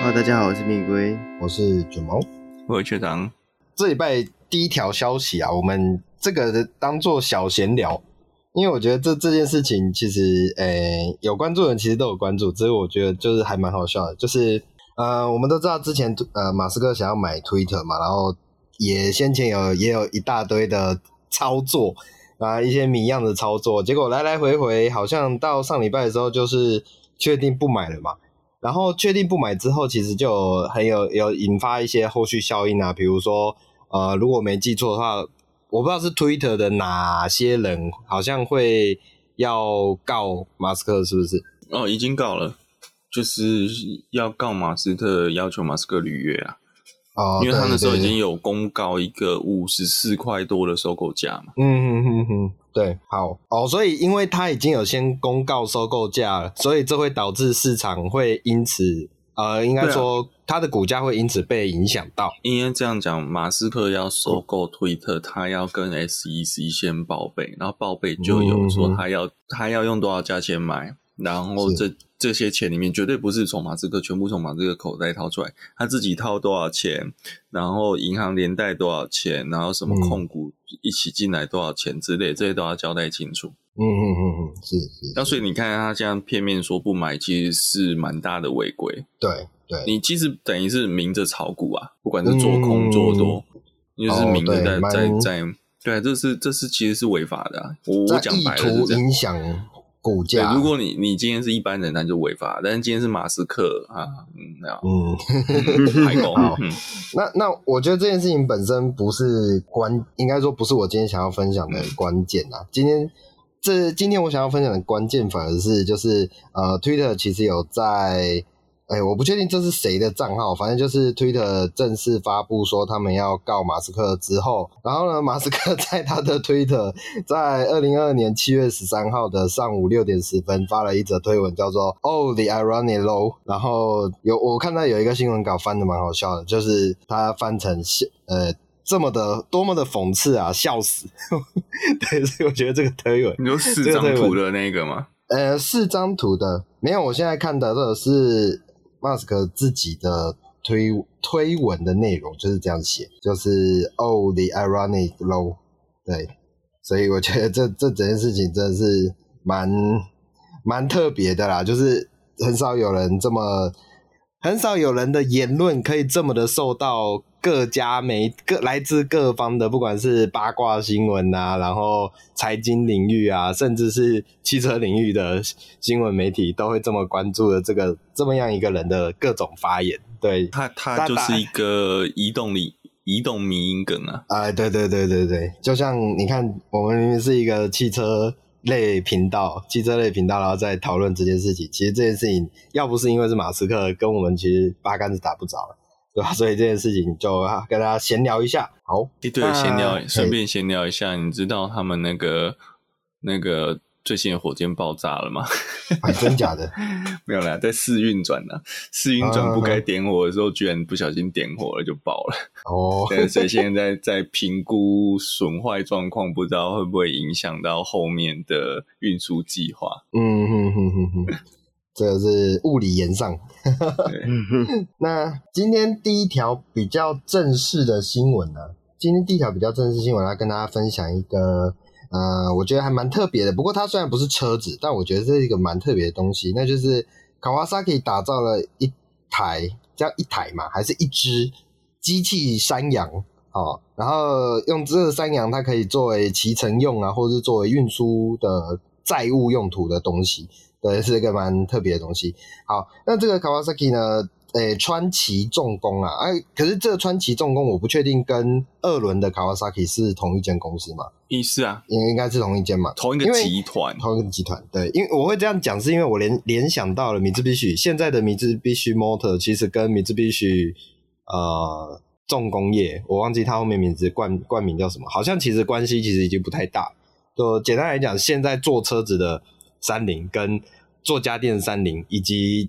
Hello， 大家好，我是蜜龟，我是卷毛，我是学长。这礼拜第一条消息啊，我们这个当做小闲聊，因为我觉得这件事情其实，有关注的人其实都有关注，只是我觉得就是还蛮好笑的，就是我们都知道之前马斯克想要买 Twitter 嘛，然后也先前也有一大堆的操作啊，一些谜样的操作，结果来来回回好像到上礼拜的时候就是确定不买了嘛。然后确定不买之后，其实就很有引发一些后续效应啊，比如说如果没记错的话，我不知道是 Twitter 的哪些人好像会要告马斯克，是不是？哦，已经告了，就是要告马斯克，要求马斯克履约啊。哦，因为他那时候已经有公告一个$54多的收购价嘛。嗯，对，好哦，所以因为他已经有先公告收购价了，所以这会导致市场会因此应该说他的股价会因此被影响到。因为这样讲，马斯克要收购推特，他要跟 SEC 先报备，然后报备就有说他要用多少价钱买，然后这些钱里面绝对不是从马斯克全部从马斯克口袋掏出来，他自己掏多少钱，然后银行连带多少钱，然后什么控股一起进来多少钱之类，这些都要交代清楚。是。那所以你看他这样片面说不买，其实是蛮大的违规。对，你其实等于是明着炒股啊，不管是做空做多，就是明着在对，这是其实是违法的啊。我讲白了是这样，影响股价。如果你今天是一般人，那就违法；但是今天是马斯克啊，海公。那我觉得这件事情本身不是应该说不是我今天想要分享的关键啊。今天我想要分享的关键反而是就是Twitter 其实有在，我不确定这是谁的账号，反正就是 Twitter 正式发布说他们要告马斯克之后，然后呢，马斯克在他的 Twitter 在2022年7月13号的上午6点10分发了一则推文，叫做 Oh the irony low， 然后我看到有一个新闻稿翻的蛮好笑的，就是他翻成这么的多么的讽刺啊，笑死对，所以我觉得这个推文，你说4张图的那个吗？4张图的没有，我现在看到的是马斯克自己的推文的内容就是这样写，就是Oh the ironic low， 对，所以我觉得这整件事情真的是蛮特别的啦，就是很少有人的言论可以这么的受到来自各方的，不管是八卦新闻啊，然后财经领域啊，甚至是汽车领域的新闻媒体都会这么关注的这么样一个人的各种发言。对，他就是一个移动迷因梗啊。对，就像你看，我们是一个汽车类频道，然后再讨论这件事情。其实这件事情要不是因为是马斯克，跟我们其实八竿子打不着了，对吧？所以这件事情就跟大家闲聊一下。好，对，闲聊，顺便闲聊一下。你知道他们那个最新的火箭爆炸了吗？真假的？没有啦，在试运转不该点火的时候，居然不小心点火了，就爆了。哦，对，所以现在在评估损坏状况，不知道会不会影响到后面的运输计划。这个是物理延上那今天第一条比较正式的新闻呢，来跟大家分享一个我觉得还蛮特别的，不过它虽然不是车子，但我觉得这是一个蛮特别的东西，那就是 Kawasaki 打造了一台，叫一台嘛，还是一只机器山羊哦，然后用这个山羊它可以作为骑乘用啊，或者是作为运输的载物用途的东西，对，是一个蛮特别的东西。好，那这个 Kawasaki 呢，川崎重工啊，可是这个川崎重工我不确定跟二轮的 Kawasaki 是同一间公司嘛？是啊，应该是同一间嘛，同一个集团。对，因为我会这样讲，是因为我联想到了 Mitsubishi， 现在的 Mitsubishi Motor 其实跟 Mitsubishi 重工业，我忘记它后面名字冠名叫什么，好像其实关系其实已经不太大。就简单来讲，现在做车子的30跟做家电的30，以及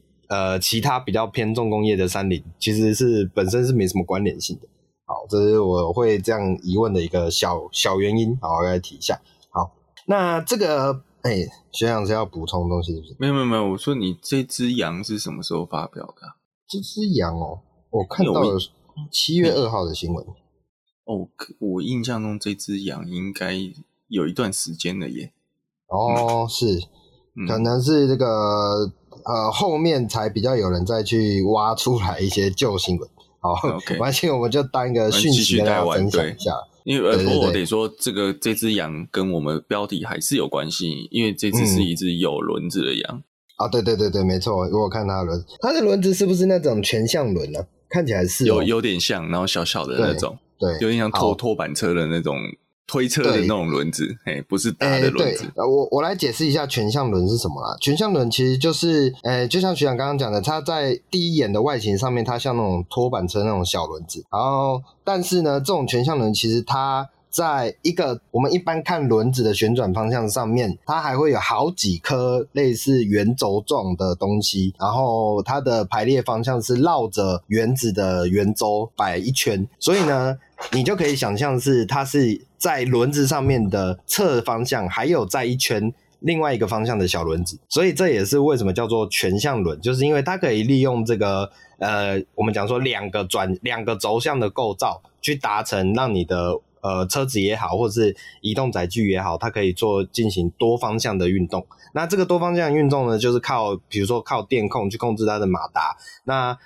其他比较偏重工业的30，其实是本身是没什么关联性的。好，这是我会这样疑问的一个小原因，好，我来提一下。好，那这个学长是要补充东西是不是？没有，我说你这只羊是什么时候发表的？这只羊哦，我看到了7月2号的新闻。哦，我印象中这只羊应该有一段时间了耶。哦，是，可能是这个后面才比较有人再去挖出来一些旧新闻。好 ，OK， 没关系，我们就当一个讯息跟大家分享一下。因为不过我得说，这只羊跟我们标题还是有关系，因为这只是一只有轮子的羊。啊，对对对对，没错，我看它的轮子，它的轮子是不是那种全向轮啊？看起来是有点像，然后小小的那种，对，有点像拖板车的那种。推车的那种轮子，不是大的轮子。对，我来解释一下全向轮是什么啦。全向轮其实就是，就像学长刚刚讲的，它在第一眼的外形上面，它像那种拖板车那种小轮子。然后，但是呢，这种全向轮其实它在一个我们一般看轮子的旋转方向上面，它还会有好几颗类似圆轴状的东西，然后它的排列方向是绕着圆子的圆轴摆一圈。所以呢，你就可以想象是它是在轮子上面的侧方向还有在一圈另外一个方向的小轮子，所以这也是为什么叫做全向轮，就是因为它可以利用这个我们讲说两个轴向的构造去达成让你的车子也好或是移动载具也好，它可以进行多方向的运动。那这个多方向运动呢，就是比如说靠电控去控制它的马达。那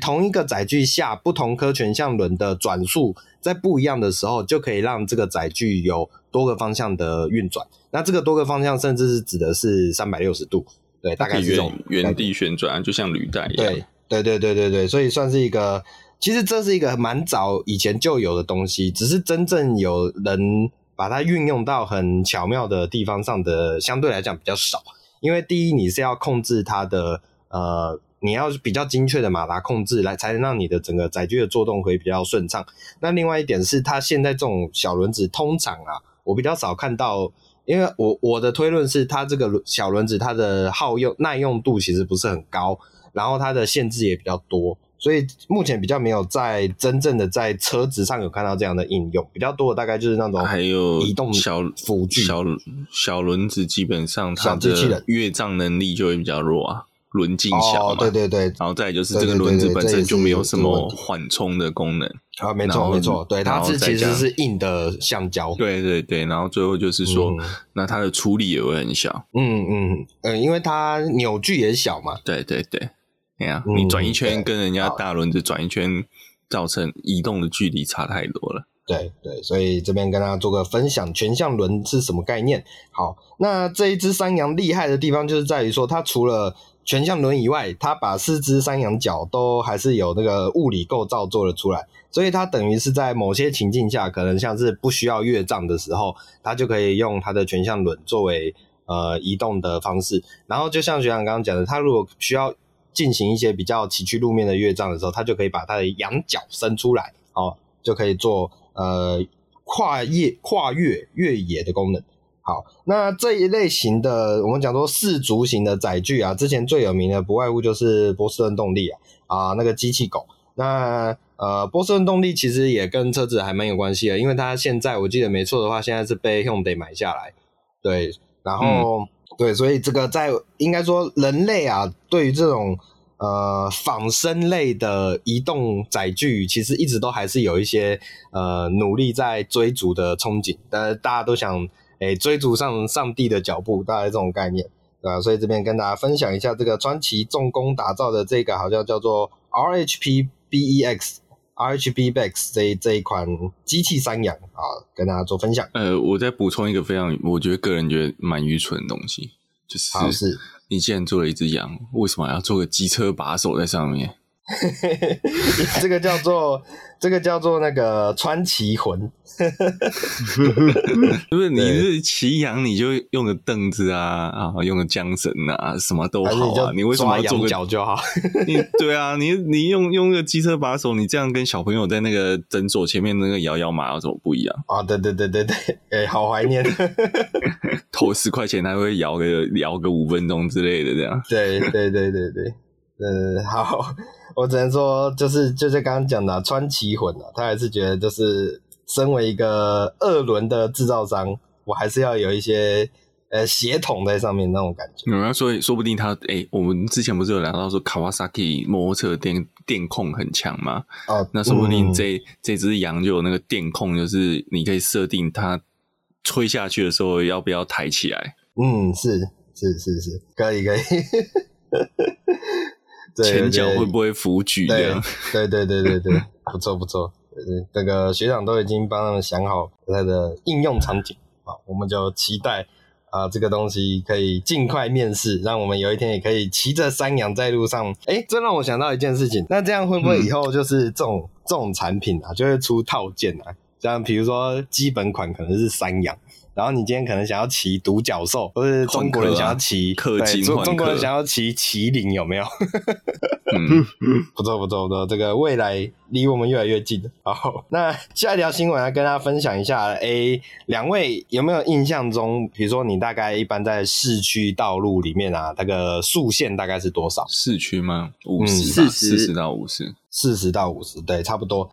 同一个载具下不同颗全向轮的转速在不一样的时候，就可以让这个载具有多个方向的运转。那这个多个方向甚至是指的是360度，对，大概是原地旋转，就像履带一样。对对对对对，所以算是一个，其实这是一个蛮早以前就有的东西，只是真正有人把它运用到很巧妙的地方上的，相对来讲比较少。因为第一，你是要控制它的你要比较精确的马达控制，才能让你的整个载具的作动会比较顺畅。那另外一点是，它现在这种小轮子通常啊，我比较少看到，因为我的推论是，它这个小轮子它的耐用度其实不是很高，然后它的限制也比较多，所以目前比较没有在真正的在车子上有看到这样的应用，比较多的大概就是那种还有移动辅具，小轮子基本上它的越障能力就会比较弱啊。轮径小嘛，对对对，然后再来就是这个轮子本身就没有什么缓冲的功能啊，没错没错，对，它其实是硬的橡胶，对对对，然后最后就是说，那它的出力也会很小，因为它扭矩也小嘛，对对对，你转一圈跟人家大轮子转一圈，造成移动的距离差太多了。对对，所以这边跟大家做个分享，全向轮是什么概念？好，那这一只山羊厉害的地方就是在于说，它除了全向轮以外，它把四只山羊角都还是有那个物理构造做得出来，所以它等于是在某些情境下，可能像是不需要越障的时候，它就可以用它的全向轮作为移动的方式。然后就像学长刚刚讲的，它如果需要进行一些比较崎岖路面的越障的时候，它就可以把它的羊角伸出来，哦，就可以做跨越越野的功能。好，那这一类型的我们讲说四足型的载具啊，之前最有名的不外乎就是波士顿动力啊那个机器狗。那波士顿动力其实也跟车子还蛮有关系的，因为它现在我记得没错的话，现在是被 Hyundai 买下来。对，然后对，所以这个在应该说人类啊，对于这种仿生类的移动载具，其实一直都还是有一些努力在追逐的憧憬，但大家都想。追逐上上帝的脚步，大概这种概念，对吧？所以这边跟大家分享一下这个川崎重工打造的这个好像叫做 RHPBEX 这一款机器山羊啊，跟大家做分享。我再补充一个非常，我觉得个人觉得蛮愚蠢的东西，就是你既然做了一只羊，为什么要做个机车把手在上面？这个叫做那个川崎魂。不是，你是骑羊你就用个凳子啊，用个缰绳啊，什么都好啊，你为什么要做个抓羊角就好？对啊，你用个机车把手，你这样跟小朋友在那个诊所前面那个摇摇马有什么不一样啊？对对对对对，好怀念。投10块钱他会摇个5分钟之类的这样。对对对对对。好，我只能说就是刚刚讲的川崎魂啊，他还是觉得就是身为一个二轮的制造商，我还是要有一些血统在上面那种感觉。嗯，所以说不定他我们之前不是有聊到说 Kawasaki 摩托车电控很强吗？哦，那说不定这只羊就有那个电控，就是你可以设定它吹下去的时候要不要抬起来。嗯，是，可以。前脚会不会扶举这样？对，不错。那个学长都已经帮他们想好它的应用场景，好，我们就期待这个东西可以尽快面世，让我们有一天也可以骑着山羊在路上。这让我想到一件事情，那这样会不会以后就是这种产品就会出套件像比如说基本款可能是山羊，然后你今天可能想要骑独角兽，或是中国人想要骑氪金，中国人想要骑麒麟，有没有？嗯，不错，这个未来离我们越来越近了。好，那下一条新闻来跟大家分享一下。两位有没有印象中，比如说你大概一般在市区道路里面那个速限大概是多少？市区吗？40到50。40到50，对，差不多，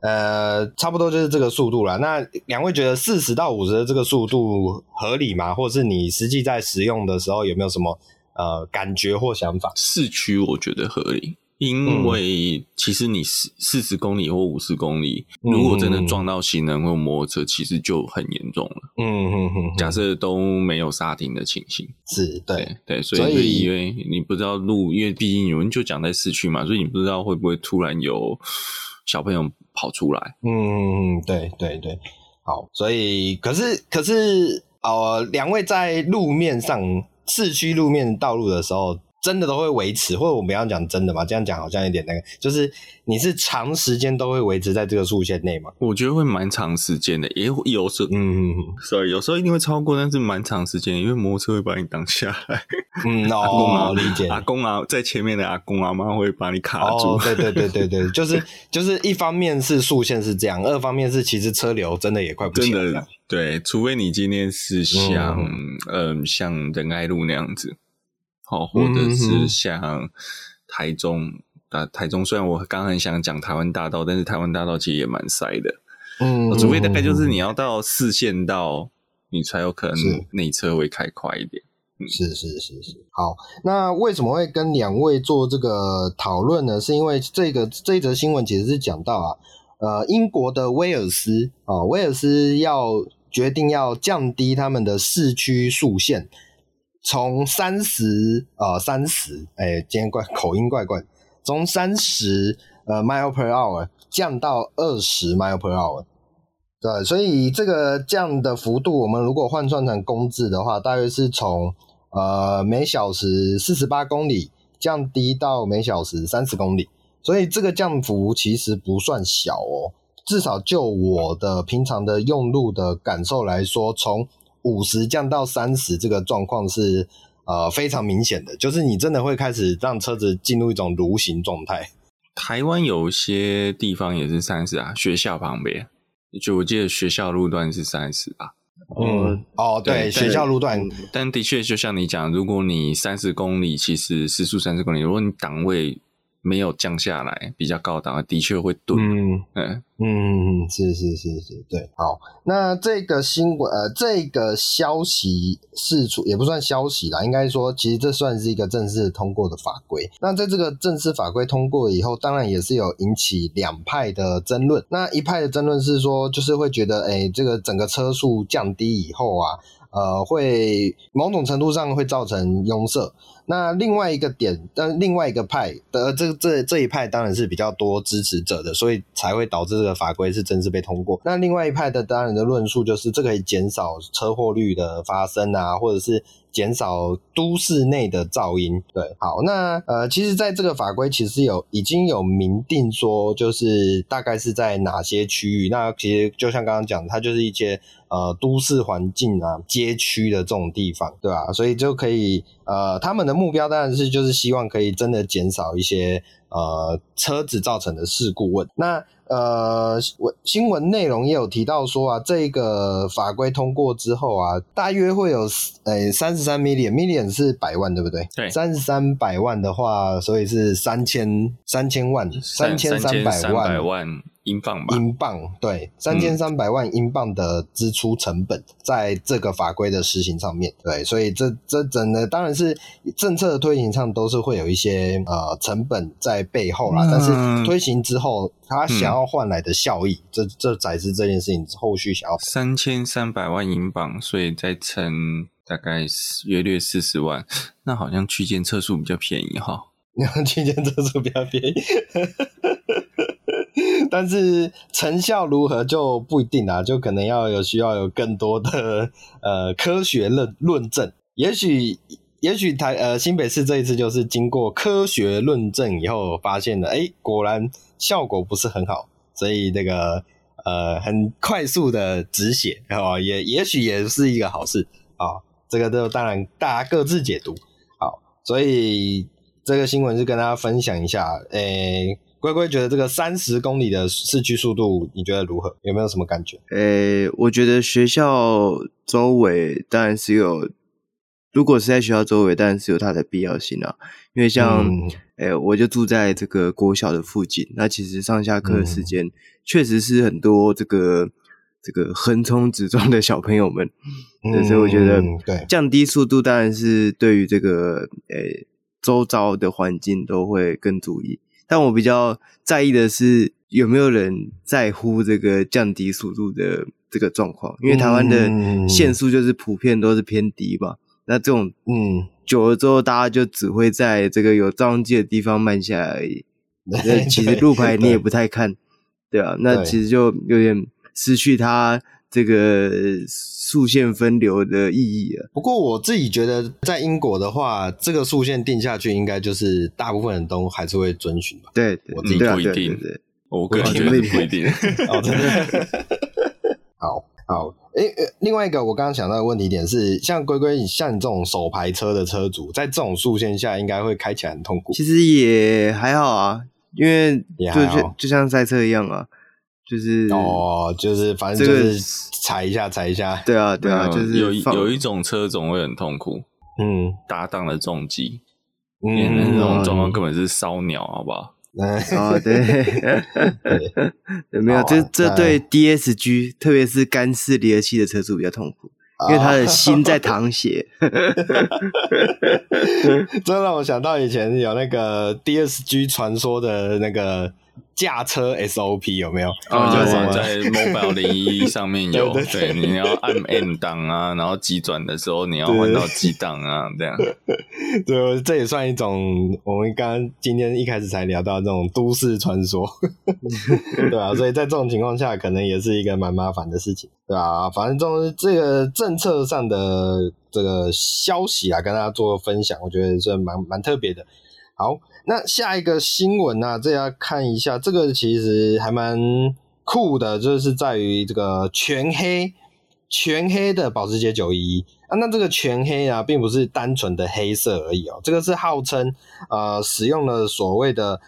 就是这个速度啦。那两位觉得40到50的这个速度合理吗？或者是你实际在使用的时候有没有什么感觉或想法？市区我觉得合理，因为其实你40公里或50公里，如果真的撞到行人或摩托车，其实就很严重了。假设都没有刹停的情形，是，对，所以因为你不知道路，因为毕竟有人就讲在市区嘛，所以你不知道会不会突然有小朋友跑出来。对，好，所以可是两位在路面上市区路面道路的时候。真的都会维持，或者我不要讲真的吧，这样讲好像有点那个，就是你是长时间都会维持在这个速限内吗？我觉得会蛮长时间的，也有时候，有时候一定会超过，但是蛮长时间，因为摩托车会把你挡下来。理解。阿公啊，在前面的阿公阿妈会把你卡住。对，就是一方面是速限是这样，二方面是其实车流真的也快不起来了。真的，对，除非你今天是像仁爱路那样子。或者是像台中，台中虽然我刚很想讲台湾大道，但是台湾大道其实也蛮塞的，除非大概就是你要到四线道，你才有可能内车会开快一点。是，好，那为什么会跟两位做这个讨论呢？是因为这一则新闻其实是讲到英国的威尔斯要决定要降低他们的市区速限。从30，今天口音怪，从30mile per hour 降到20 mile per hour。对，所以这个降的幅度，我们如果换算成公制的话，大约是从每小时48公里降低到每小时30公里。所以这个降幅其实不算小哦，至少就我的平常的用路的感受来说，从50降到30这个状况是非常明显的，就是你真的会开始让车子进入一种蠕行状态。台湾有些地方也是30学校旁边，就我记得学校路段是30吧。对，学校路段，但的确就像你讲，如果你30公里，其实时速30公里，如果你档位没有降下来，比较高档的确会顿。是，对。好，那这个新闻这个消息释出也不算消息啦，应该说其实这算是一个正式通过的法规。那在这个正式法规通过以后，当然也是有引起两派的争论。那一派的争论是说，就是会觉得这个整个车速降低以后会某种程度上会造成拥塞。那另外一个派的这一派当然是比较多支持者的，所以才会导致这个法规是正式被通过。那另外一派的当然的论述就是，这可以减少车祸率的发生或者是减少都市内的噪音。对，好，那其实在这个法规其实已经有明定说，就是大概是在哪些区域。那其实就像刚刚讲，它就是一些都市环境街区的这种地方，对吧？所以就可以他们的目标当然是就是希望可以真的减少一些车子造成的事故问。那新闻内容也有提到说这个法规通过之后大约会有33 million 是百万，对不对？对，33百万的话，所以是3000万，3300万英镑吧？英镑，对，3300万英镑的支出成本在这个法规的施行上面，对，所以这整个当然是政策的推行上都是会有一些成本在背后啦，但是推行之后他想要换来的效益，这才是这件事情后续想要3300万英镑，所以再乘大概约略40万，那好像区间车速比较便宜哈。区间车速比较便宜但是成效如何就不一定啦，就可能需要有更多的科学论证，也许新北市这一次就是经过科学论证以后发现了，果然效果不是很好，所以那个很快速的止血，哦，也许也是一个好事啊，哦，这个就当然大家各自解读。好，所以这个新闻是跟大家分享一下，龟龟觉得这个30公里的市区速度你觉得如何？有没有什么感觉？我觉得学校周围当然是有，如果是在学校周围当然是有它的必要性啊，因为像我就住在这个国小的附近，那其实上下课的时间确实是很多这个横冲直撞的小朋友们，所以我觉得降低速度当然是对于这个周遭的环境都会更注意，但我比较在意的是有没有人在乎这个降低速度的这个状况，因为台湾的限速就是普遍都是偏低嘛，那这种久了之后大家就只会在这个有照相机的地方慢下来而已，其实路牌你也不太看，对啊，那其实就有点失去它这个速限分流的意义了。不过我自己觉得在英国的话，这个速限定下去应该就是大部分人都还是会遵循吧。对，我自己不一定，对，我个人觉得不一定哦，真的好，另外一个我刚刚想到的问题点是，像龟龟像你这种手排车的车主，在这种速限下应该会开起来很痛苦。其实也还好啊，因为就像赛车一样啊，就是反正就是踩一下踩一下，对啊，就是有一种车种会很痛苦，搭档的重击，那种状况根本是烧鸟，好不好？对，没有，这对 DSG，特别是干式离合器的车主比较痛苦，因为他的心在淌血。这让我想到以前有那个 DSG 传说的那个驾车 SOP， 有没有？就是在 Mobile 01上面有，对，你要按 M 档啊，然后急转的时候你要换到 G 档啊，这样。对，这也算一种我们今天一开始才聊到这种都市传说，对啊，所以在这种情况下可能也是一个蛮麻烦的事情，对啊，反正这个政策上的这个消息啊，跟大家做分享，我觉得是蛮特别的。好，那下一个新闻啊，这要看一下，这个其实还蛮酷的，就是在于这个全黑的保时捷911啊。那这个全黑啊，并不是单纯的黑色而已哦，这个是号称使用了所谓的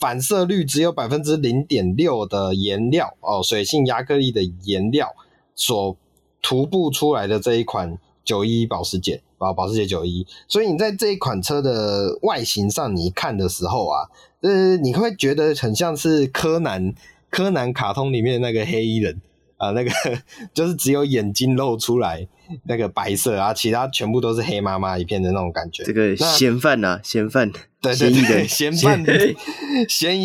反射率只有 0.6% 的颜料哦，水性亚克力的颜料所涂布出来的这一款911保时捷911，所以你在这一款车的外形上你看的时候啊，你会觉得很像是柯南卡通里面的那个黑衣人啊，那个就是只有眼睛露出来那个白色啊，其他全部都是黑麻麻一片的那种感觉。这个嫌犯，对，嫌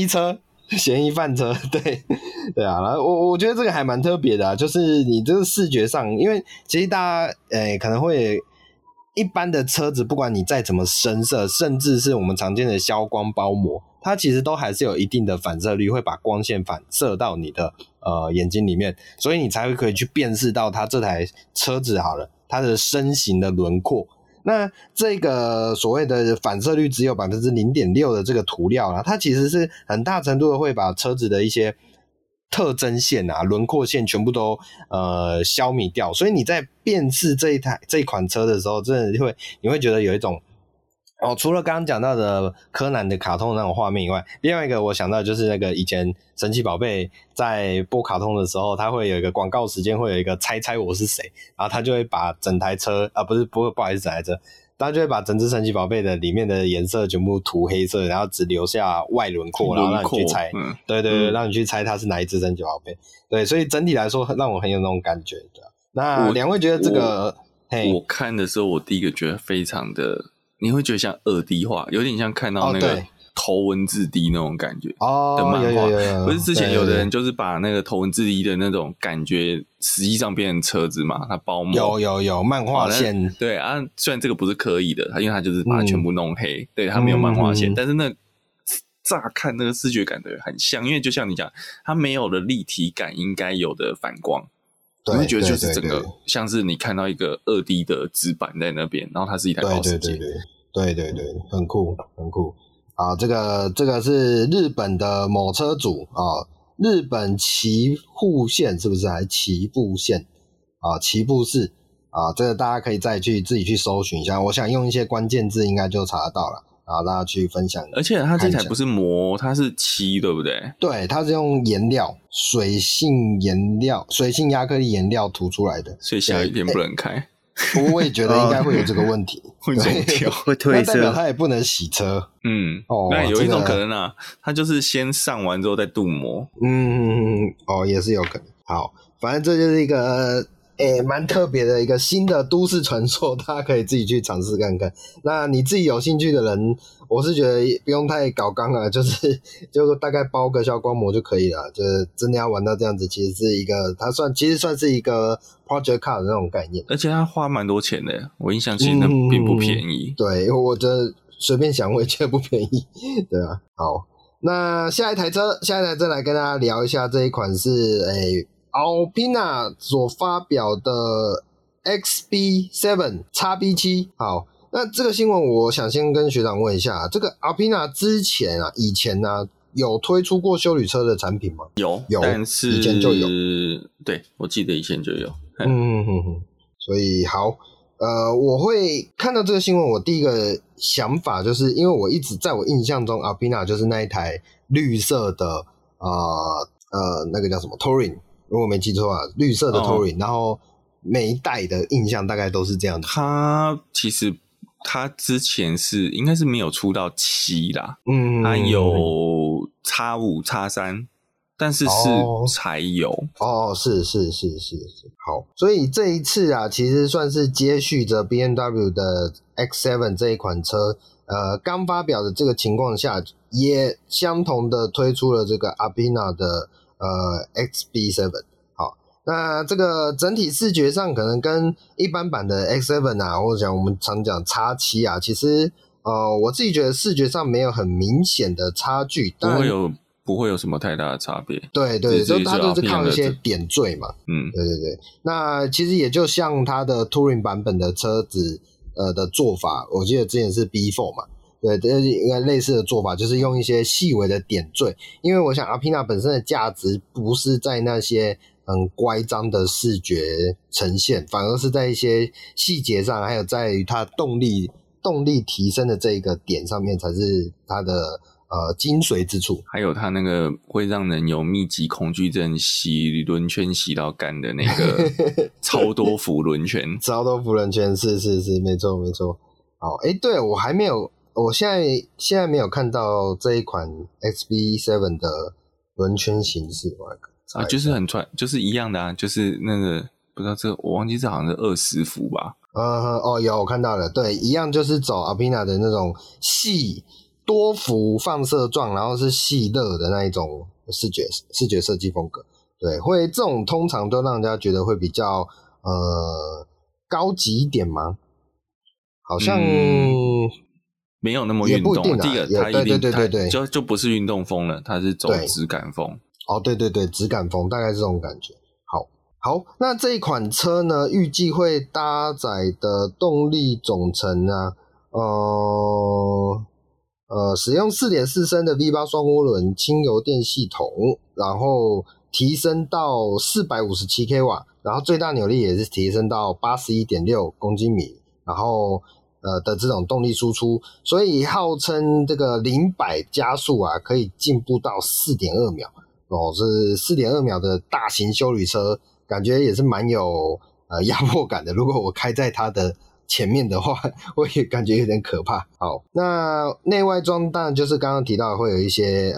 疑犯车，对啊，然后我觉得这个还蛮特别的啊，就是你这个视觉上，因为其实大家可能会一般的车子，不管你再怎么深色，甚至是我们常见的消光包膜，它其实都还是有一定的反射率，会把光线反射到你的眼睛里面，所以你才会可以去辨识到它这台车子好了，它的身形的轮廓。那这个所谓的反射率只有 0.6% 的这个涂料啊，它其实是很大程度的会把车子的一些特征线啊、轮廓线全部都消弭掉，所以你在辨识这一款车的时候，真的你会觉得有一种除了刚刚讲到的柯南的卡通那种画面以外，另外一个我想到就是那个以前神奇宝贝在播卡通的时候，它会有一个广告时间，会有一个猜猜我是谁，然后它就会把整台车啊，不好意思，整台车，他就会把整只神奇宝贝的里面的颜色全部涂黑色，然后只留下外轮廓，然后让你去猜，对对对，让你去猜它是哪一只神奇宝贝。对，所以整体来说让我很有那种感觉。对，那两位觉得这个我看的时候，我第一个觉得非常的，你会觉得像二 D 化，有点像看到那个头文字 D 那种感觉的漫画。不是之前有的人就是把那个头文字 D 的那种感觉实际上变成车子嘛，它包膜有漫画线。对啊，虽然这个不是可以的，因为它就是把它全部弄黑，对，它没有漫画线，但是那乍看那个视觉感觉很像，因为就像你讲，它没有了立体感应该有的反光。我会觉得就是整个像是你看到一个 2D 的纸板在那边，然后它是一台保时捷。对对对，很酷很酷。啊，这个是日本的某车主啊，日本岐阜县是不是？还岐阜县啊，岐阜市啊，这个大家可以再去自己去搜寻一下。我想用一些关键字应该就查得到了。然后大家去分享，而且它这台不是膜，它是漆，对不对？对，它是用颜料，水性亚克力颜料涂出来的，所以下雨天不能开。我也觉得应该会有这个问题，会走掉，会褪色。代表它也不能洗车。嗯，哦，那有一种可能啊，它就是先上完之后再镀膜。嗯，哦，也是有可能。好，反正这就是一个。蛮特别的一个新的都市传说，大家可以自己去尝试看看。那你自己有兴趣的人，我是觉得不用太搞纲了，就是大概包个消光膜就可以了。就是真的要玩到这样子，其实是一个它其实算是一个 project car 的那种概念。而且它花蛮多钱的，我印象其实那并不便宜。对，我觉得随便想我也觉得不便宜，对啊。好，那下一台车来跟大家聊一下，这一款是Alpina 所发表的 XB7 XB7。 好，那这个新闻我想先跟学长问一下，这个 Alpina 以前有推出过休旅车的产品吗？有，但是以前就有，对，我记得以前就有。所以好，我会看到这个新闻，我第一个想法就是因为我一直在我印象中 Alpina 就是那一台绿色的那个叫什么 Touring，如果没记错啊，绿色的 Touring，然后每一代的印象大概都是这样的。它其实它之前是应该是没有出到7啦，它有 X5 X3， 但是是柴油。是。好，所以这一次啊，其实算是接续着 BMW 的 X7 这一款车，刚发表的这个情况下，也相同的推出了这个 Alpina 的XB7。 好，那这个整体视觉上可能跟一般版的 X7 啊，或者我们常讲 X7 啊，其实我自己觉得视觉上没有很明显的差距，不会有什么太大的差别。对对，就它就是靠一些点缀嘛。对对对。那其实也就像它的 Touring 版本的车子的做法，我记得之前是 B4 嘛。对，应该类似的做法，就是用一些细微的点缀，因为我想 Alpina 本身的价值不是在那些很乖张的视觉呈现，反而是在一些细节上，还有在于它动力提升的这一个点上面，才是它的精髓之处。还有它那个会让人有密集恐惧症，洗轮圈洗到干的那个超多幅轮圈，超多幅轮圈，是，没错没错。好，对，我还没有。我现在没有看到这一款 XB7 的轮圈形式啊，就是很传，就是一样的啊，就是那个不知道我忘记，这好像是20幅吧。有我看到了，对，一样就是走 Alpina 的那种细多幅放射状，然后是细热的那一种视觉设计风格。对，会这种通常都让人家觉得会比较高级一点吗？好像。没有那么运动，第一个它一定它就不是运动风了，它是走质感风。对，质感风大概是这种感觉。好，那这一款车呢，预计会搭载的动力总成啊，使用 4.4 升的 V8 双涡轮轻油电系统，然后提升到 457 kW， 然后最大扭力也是提升到 81.6 公斤米，然后的这种动力输出，所以号称这个0-100加速啊，可以进步到 4.2 秒哦，是 4.2 秒的大型休旅车，感觉也是蛮有压迫感的。如果我开在它的前面的话我也感觉有点可怕。好，那内外装当然就是刚刚提到会有一些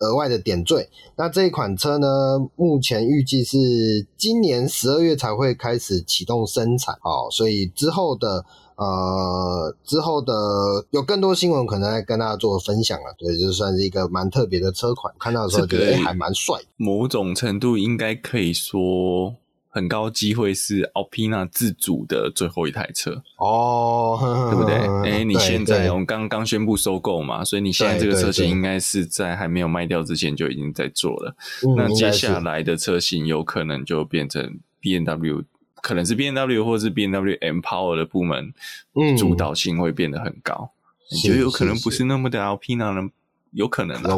额外的点缀。那这一款车呢，目前预计是今年12月才会开始启动生产，好，所以之后的有更多新闻可能来跟大家做分享了，对，就算是一个蛮特别的车款，看到的时候觉得、还蛮帅，某种程度应该可以说很高机会是 Alpina 自主的最后一台车哦，对不对？你现在我们刚宣布收购嘛，所以你现在这个车型应该是在还没有卖掉之前就已经在做了，那接下来的车型有可能就变成 BMW，可能是 BMW 或是 BMW M-Power 的部门主导性会变得很高，就有可能不是那么的 Alpina 呢，有可能啦，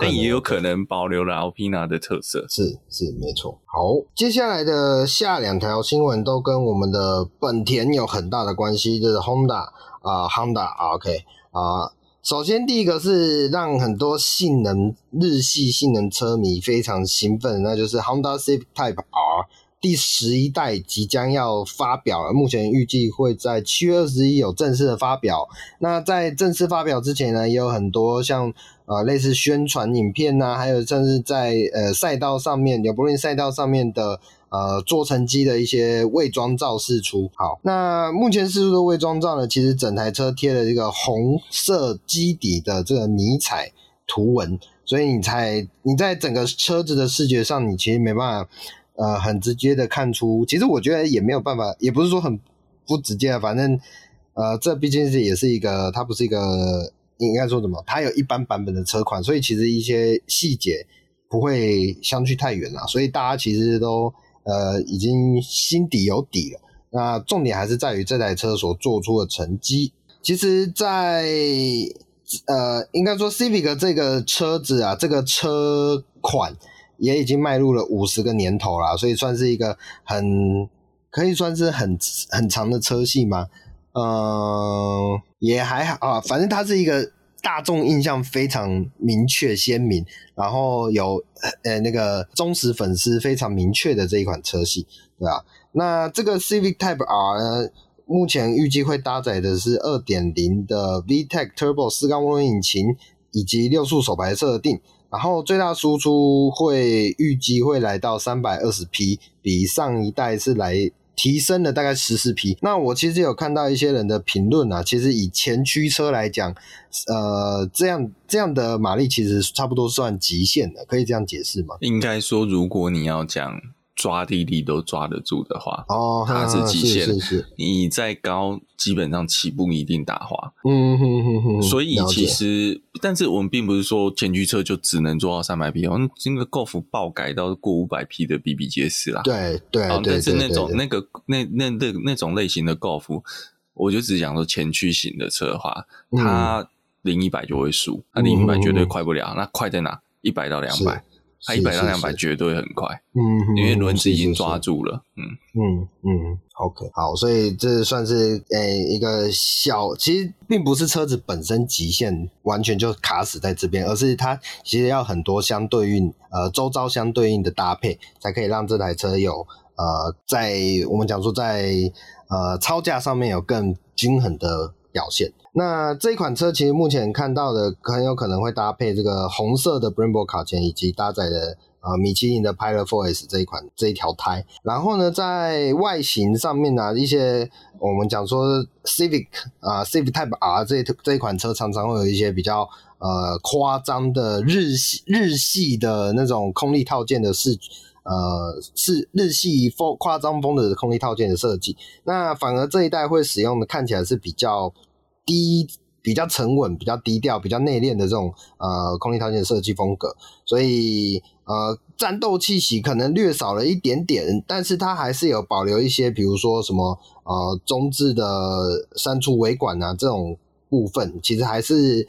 但也有可能保留了 Alpina 的特色，是没错。好，接下来的下两条新闻都跟我们的本田有很大的关系，就是 Honda，首先第一个是让很多日系性能车迷非常兴奋，那就是 Honda Civic Type R第11代即将要发表了，目前预计会在7月21有正式的发表。那在正式发表之前呢，也有很多像类似宣传影片啊，还有甚至在赛道上面，纽柏林赛道上面的做成机的一些伪装照释出。好，那目前释出的伪装照呢，其实整台车贴了这个红色基底的这个迷彩图文，所以你在整个车子的视觉上，你其实没办法很直接的看出，其实我觉得也没有办法，也不是说很不直接的，反正这毕竟也是一个，它不是一个应该说什么，它有一般版本的车款，所以其实一些细节不会相去太远啦，所以大家其实都已经心底有底了。那重点还是在于这台车所做出的成绩。其实在应该说 Civic 这个车子啊，这个车款也已经迈入了50个年头啦，所以算是一个可以算是很长的车系嘛，也还好啊，反正它是一个大众印象非常明确鲜明，然后有那个忠实粉丝非常明确的这一款车系，对吧？那这个 Civic Type R 呢，目前预计会搭载的是 2.0 的 VTEC Turbo 4缸涡轮引擎以及6速手排设定，然后最大输出会预计会来到 320匹， 比上一代是来提升了大概 14匹。 那我其实有看到一些人的评论啊，其实以前驱车来讲这样的马力其实差不多算极限的，可以这样解释吗？应该说如果你要讲抓地力都抓得住的话，它是极限，是你再高基本上起步一定打滑，所以其实但是我们并不是说前驱车就只能做到300匹，那个 Golf 爆改到过500匹的比比皆是啦，对，但是那种那种类型的 Golf， 我就只讲说前驱型的车的话，它0-100就会输，它0-100绝对快不了，那快在哪？100到200，它100到200绝对很快，因为轮子已经抓住了，OK， 好，所以这算是一个小，其实并不是车子本身极限完全就卡死在这边，而是它其实要很多相对应周遭相对应的搭配，才可以让这台车有在我们讲说在操驾上面有更均衡的表现。那这一款车其实目前看到的很有可能会搭配这个红色的 Brembo 卡钳，以及搭载的米其林的 Pilot Sport 这一条胎。然后呢，在外形上面呢，一些我们讲说 Civic Type R 这一款车常常会有一些比较夸张的日系的那种空力套件的是日系夸张风的空力套件的设计。那反而这一代会使用的看起来是比较沉稳、比较低调、比较内敛的这种空力套件设计风格，所以战斗气息可能略少了一点点，但是它还是有保留一些，比如说什么中置的删除尾管啊这种部分，其实还是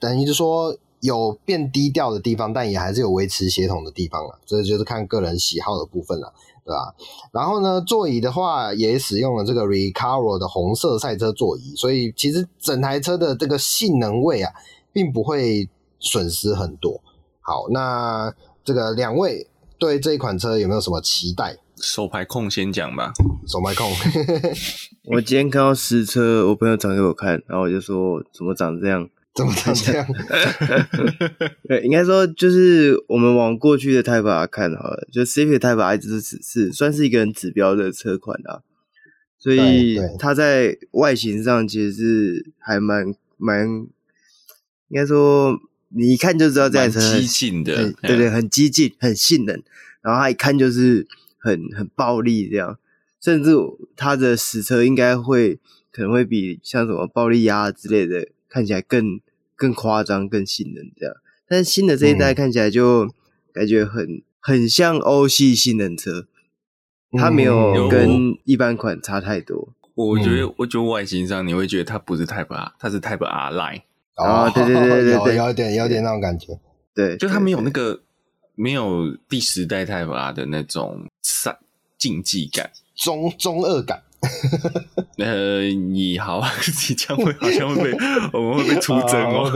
等于是说有变低调的地方，但也还是有维持协同的地方啦，这就是看个人喜好的部分啦，对吧？然后呢，座椅的话也使用了这个 Recaro 的红色赛车座椅，所以其实整台车的这个性能位啊，并不会损失很多。好，那这个两位对这一款车有没有什么期待？手排控先讲吧，手排控。我今天看到实车，我朋友长给我看，然后我就说怎么长这样，怎么长这样？对，应该说就是我们往过去的 Type R 看好了，就 Civic Type R 就是算是一个很指标的车款啊，所以它在外形上其实是还蛮，应该说你一看就知道这台车很激进的，对对，很激进，很性能，然后它一看就是很暴力这样，甚至它的实车应该可能会比像什么暴力鸭之类的看起来更夸张、更性能这样。但是新的这一代看起来就感觉很像欧系性能车，它没有跟一般款差太多。我觉得外形上你会觉得它不是 Type R， 它是 Type R Line。哦，对对对对对，有点那种感觉。对，就它没有那个。没有第十代 Type R 的那种竞技感，中二感。你好，你这样会好像会被我们会被出征哦。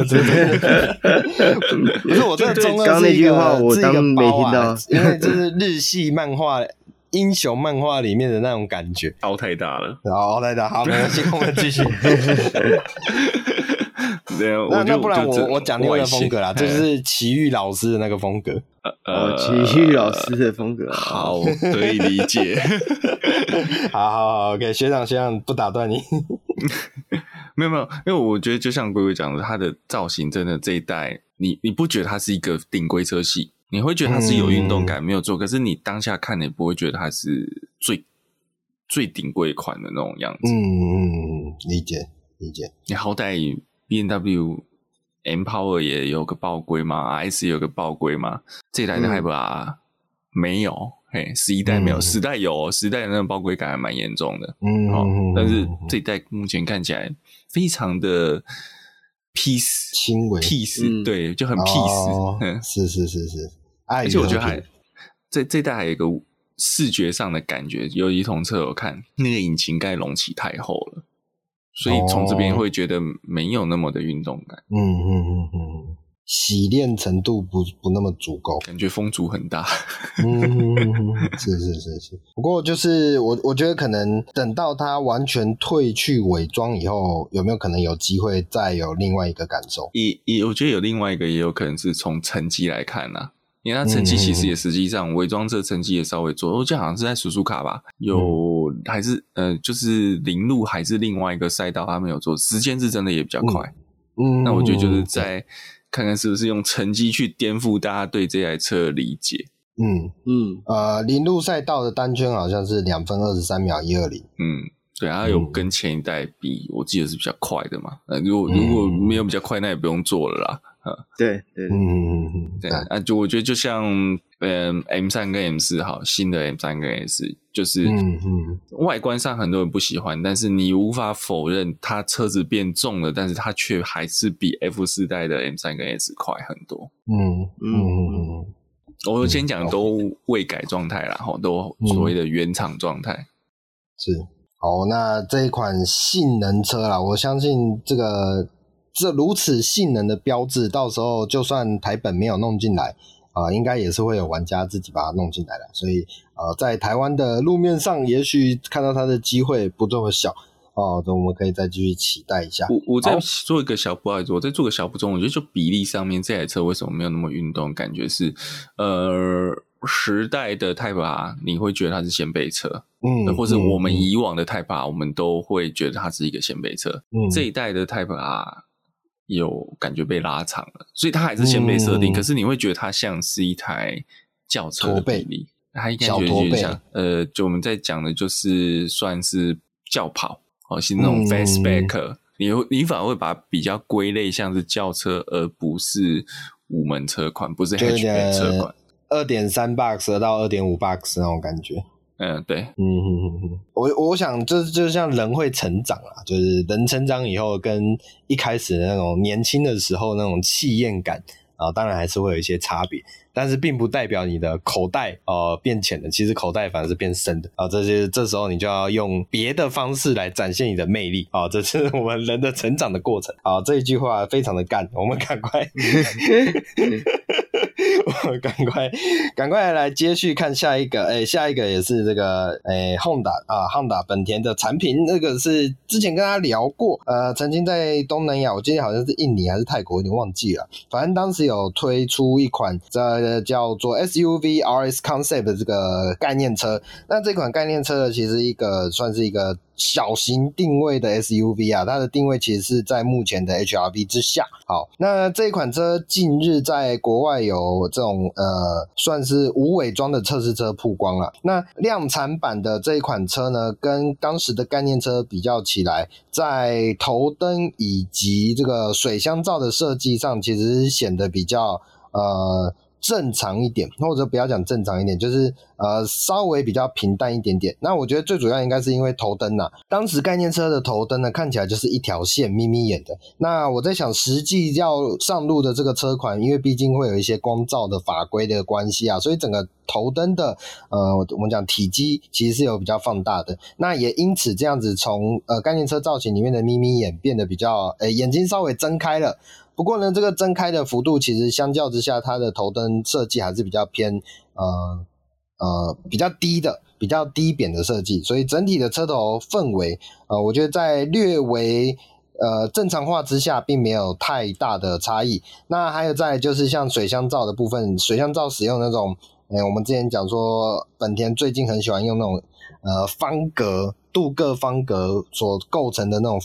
不是，我这中二是一个包啊，因为就是日系漫画。英雄漫画里面的那种感觉，凹太大了，凹太大，好，没关系，我们继续。对啊，那不然我讲另外一个风格啦，就是奇遇老师的那个风格。奇遇老师的风格，好，可以理解。好 ，OK， 学长不打断你。没有，因为我觉得就像龟龟讲的，它的造型真的这一代，你不觉得它是一个顶规车系？你会觉得它是有运动感没有做，可是你当下看你不会觉得它是最顶规款的那种样子。理解。你好歹 BMW M-Power 也有个爆规嘛 ，RS 也有个爆规嘛，这台的 Hyper R 没有，嘿，11代没有，10代有，10代的那个爆规感还蛮严重的。但是这一代目前看起来非常的。peace 轻微 peace 对，就很 peace、是，而且我觉得还这代还有一个视觉上的感觉，有一同车友看那个引擎盖隆起太厚了，所以从这边会觉得没有那么的运动感，洗练程度不那么足够，感觉风阻很大。是。不过就是我觉得可能等到它完全褪去伪装以后，有没有可能有机会再有另外一个感受？我觉得有另外一个，也有可能是从成绩来看啦，因为它成绩其实也实际上伪装这成绩也稍微做，我记得好像是在苏苏卡吧，有还是就是零路还是另外一个赛道，他们有做时间是真的也比较快。那我觉得就是在。看看是不是用成绩去颠覆大家对这台车的理解。零路赛道的单圈好像是2分23秒120。对，它有跟前一代比，我记得是比较快的嘛。如果没有比较快，那也不用做了啦。对。就我觉得就像M3 跟 M4 好，新的 M3 跟 M4 就是外观上很多人不喜欢，但是你无法否认它车子变重了，但是它却还是比 F4 代的 M3 跟 S 快很多。我先讲都未改状态啦，都所谓的原厂状态。是，好，那这一款性能车啦，我相信这如此性能的标志，到时候就算台本没有弄进来应该也是会有玩家自己把它弄进来的，所以在台湾的路面上也许看到它的机会不这么小我们可以再继续期待一下。我再做一个小不好意思，我再做个小补充，我觉得就比例上面这台车为什么没有那么运动，感觉是时代的 Type R 你会觉得它是掀背车，或是我们以往的 Type R 我们都会觉得它是一个掀背车，这一代的 Type R有感觉被拉长了，所以它还是掀背设定，可是你会觉得它像是一台轿车的比例，它应该觉得像就我们在讲的就是算是轿跑，是那种 fastback，你反而会把它比较归类像是轿车，而不是五门车款，不是 hatchback 车款， 2.3 box 到 2.5 box 那种感觉。对，我想就像人会成长啦，就是人成长以后跟一开始那种年轻的时候那种气焰感当然还是会有一些差别，但是并不代表你的口袋变浅了，其实口袋反而是变深的这时候你就要用别的方式来展现你的魅力这是我们人的成长的过程这一句话非常的干，我们赶快赶快来接续看下一个，下一个也是这个Honda 啊， Honda 本田的产品，那个是之前跟大家聊过，曾经在东南亚，我记得好像是印尼还是泰国，有点忘记了，反正当时有推出一款叫做 SUV RS Concept 的这个概念车。那这款概念车其实算是一个小型定位的 SUV 啊，它的定位其实是在目前的 HRV 之下。好，那这一款车近日在国外有这种算是无伪装的测试车曝光了。那量产版的这一款车呢，跟当时的概念车比较起来，在头灯以及这个水箱罩的设计上，其实显得比较正常一点，或者不要讲正常一点，就是稍微比较平淡一点点。那我觉得最主要应该是因为头灯啊，当时概念车的头灯呢看起来就是一条线，眯眯眼的。那我在想实际要上路的这个车款，因为毕竟会有一些光照的法规的关系啊，所以整个头灯的我们讲体积其实是有比较放大的。那也因此这样子从概念车造型里面的眯眯眼变得比较眼睛稍微睁开了。不过呢，这个睁开的幅度其实相较之下，它的头灯设计还是比较偏比较低的，比较低扁的设计，所以整体的车头氛围我觉得在略微正常化之下并没有太大的差异。那还有再来就是像水箱罩的部分，水箱罩使用那种我们之前讲说本田最近很喜欢用那种方格镀铬方格所构成的那种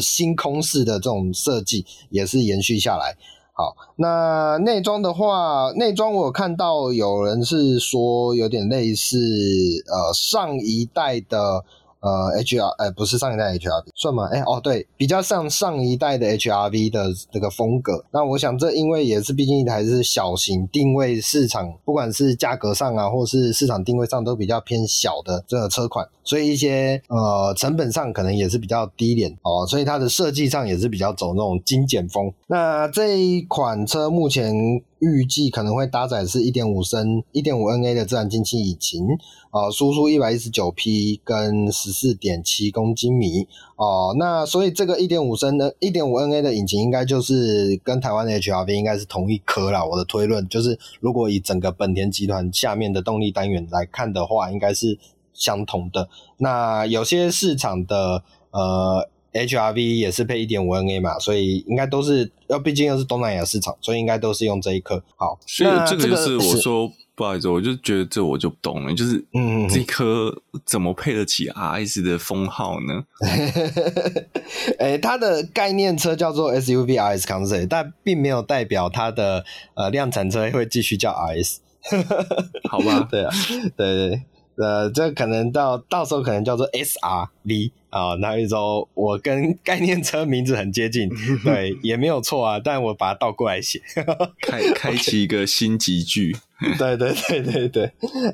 星空式的这种设计也是延续下来。好，那内装的话，内装我有看到有人是说有点类似上一代的不是上一代 HRV 算吗？对，比较像上一代的 HRV 的这个风格。那我想这因为也是毕竟还是小型定位市场，不管是价格上啊或是市场定位上都比较偏小的这个车款，所以一些成本上可能也是比较低廉哦，所以它的设计上也是比较走那种精简风。那这一款车目前预计可能会搭载是 1.5NA 的自然进气引擎，输出 119 匹跟 14.7 公斤米那所以这个 1.5NA 的引擎应该就是跟台湾的 HRV 应该是同一颗啦，我的推论就是如果以整个本田集团下面的动力单元来看的话，应该是相同的。那有些市场的HRV 也是配 1.5NA 嘛，所以应该都是毕竟又是东南亚市场，所以应该都是用这一颗。好，所以这个就是我说不好意思，我就觉得这我就不懂了，就是这颗怎么配得起 RS 的封号呢？它的概念车叫做 SUV RS Concept， 但并没有代表它的量产车会继续叫 RS。 好吧，对啊，对这可能到时候可能叫做 SRV 啊，那一周我跟概念车名字很接近，对，也没有错啊，但我把它倒过来写，开启一个新集聚。对，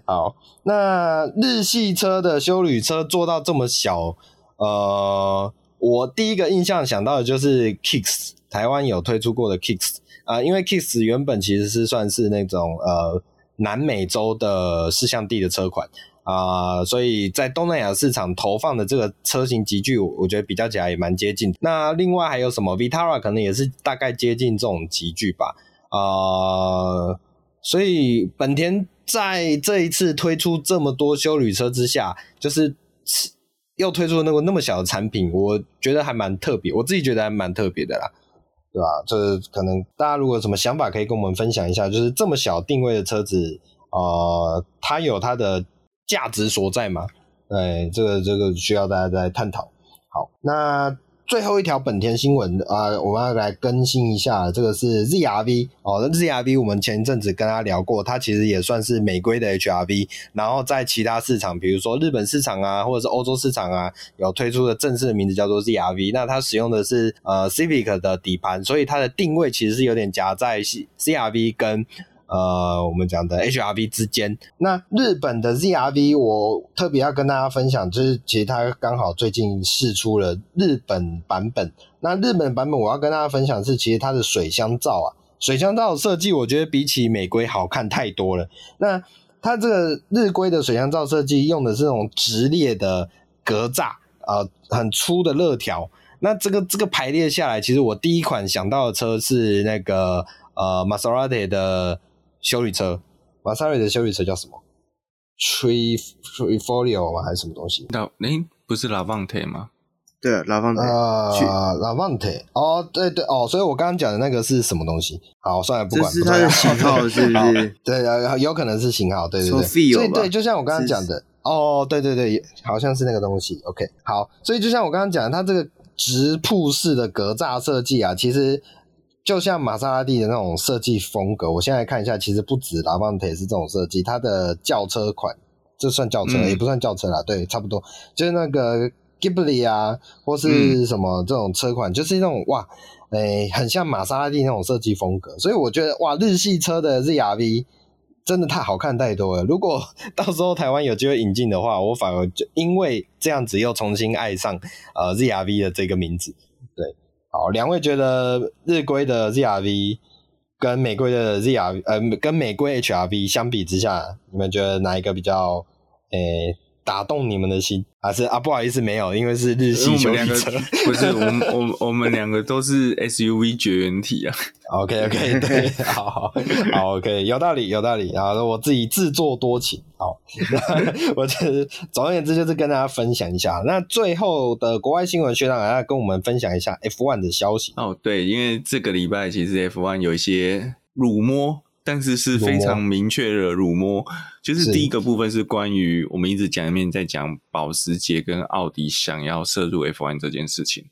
好，那日系车的休旅车做到这么小，我第一个印象想到的就是 Kicks， 台湾有推出过的 Kicks 啊，因为 Kicks 原本其实是算是那种南美洲的四项地的车款。所以在东南亚市场投放的这个车型集聚，我觉得比较起来也蛮接近。那另外还有什么 Vitara 可能也是大概接近这种集聚吧。所以本田在这一次推出这么多休旅车之下，就是又推出那么小的产品，我觉得还蛮特别，我自己觉得还蛮特别的啦。对吧？这可能大家如果有什么想法可以跟我们分享一下，就是这么小定位的车子，它有它的价值所在吗？对，这个需要大家再探讨。好，那最后一条本田新闻我们要来更新一下，这个是 ZRV ZRV 我们前一阵子跟他聊过，它其实也算是美规的 HRV， 然后在其他市场比如说日本市场啊或者是欧洲市场啊有推出的正式的名字叫做 ZRV。 那它使用的是Civic 的底盘，所以它的定位其实是有点夹在 CRV 跟我们讲的 HRV 之间。那日本的 ZRV 我特别要跟大家分享，就是其实它刚好最近释出了日本版本。那日本版本我要跟大家分享的是，其实它的水箱罩水箱罩的设计我觉得比起美规好看太多了。那它这个日规的水箱罩设计用的是那种直列的格栅很粗的肋条。那这个排列下来，其实我第一款想到的车是那个Maserati 的修理车，马萨瑞的修理车叫什么 ？Trifolio 吗？还是什么东西？不是 Lavante 吗？对 ，Lavante。Lavante。哦，对对哦，所以我刚刚讲的那个是什么东西？好，算了，不管。这是它的型号是不是？对，有可能是型号，对对对。所以对，就像我刚刚讲的，哦，对对对，好像是那个东西。OK， 好，所以就像我刚刚讲的，它这个直瀑式的格栅设计啊，其实就像玛莎拉蒂的那种设计风格，我现在看一下，其实不止 Lavante 是这种设计，它的轿车款，这算轿车也不算轿车啦，对，差不多，就是那个 Ghibli 啊，或是什么这种车款，就是那种哇，很像玛莎拉蒂那种设计风格，所以我觉得哇，日系车的 ZRV 真的太好看太多了。如果到时候台湾有机会引进的话，我反而就因为这样子又重新爱上ZRV 的这个名字，对。好，两位觉得日规的 ZRV 跟美规的 跟美规 HRV 相比之下，你们觉得哪一个比较打动你们的心？还是不好意思，没有，因为是日系修理车，不是我们两个都是 SUV 绝缘体啊。OK， 对，好 OK， 有道理。然后我自己自作多情，好，我就是总而言之就是跟大家分享一下。那最后的国外新闻，学长来跟我们分享一下 F1 的消息。哦，对，因为这个礼拜其实 F1 有一些辱没。但是是非常明确的辱没，就是第一个部分是关于我们一直讲里面在讲保时捷跟奥迪想要涉入 F1 这件事情。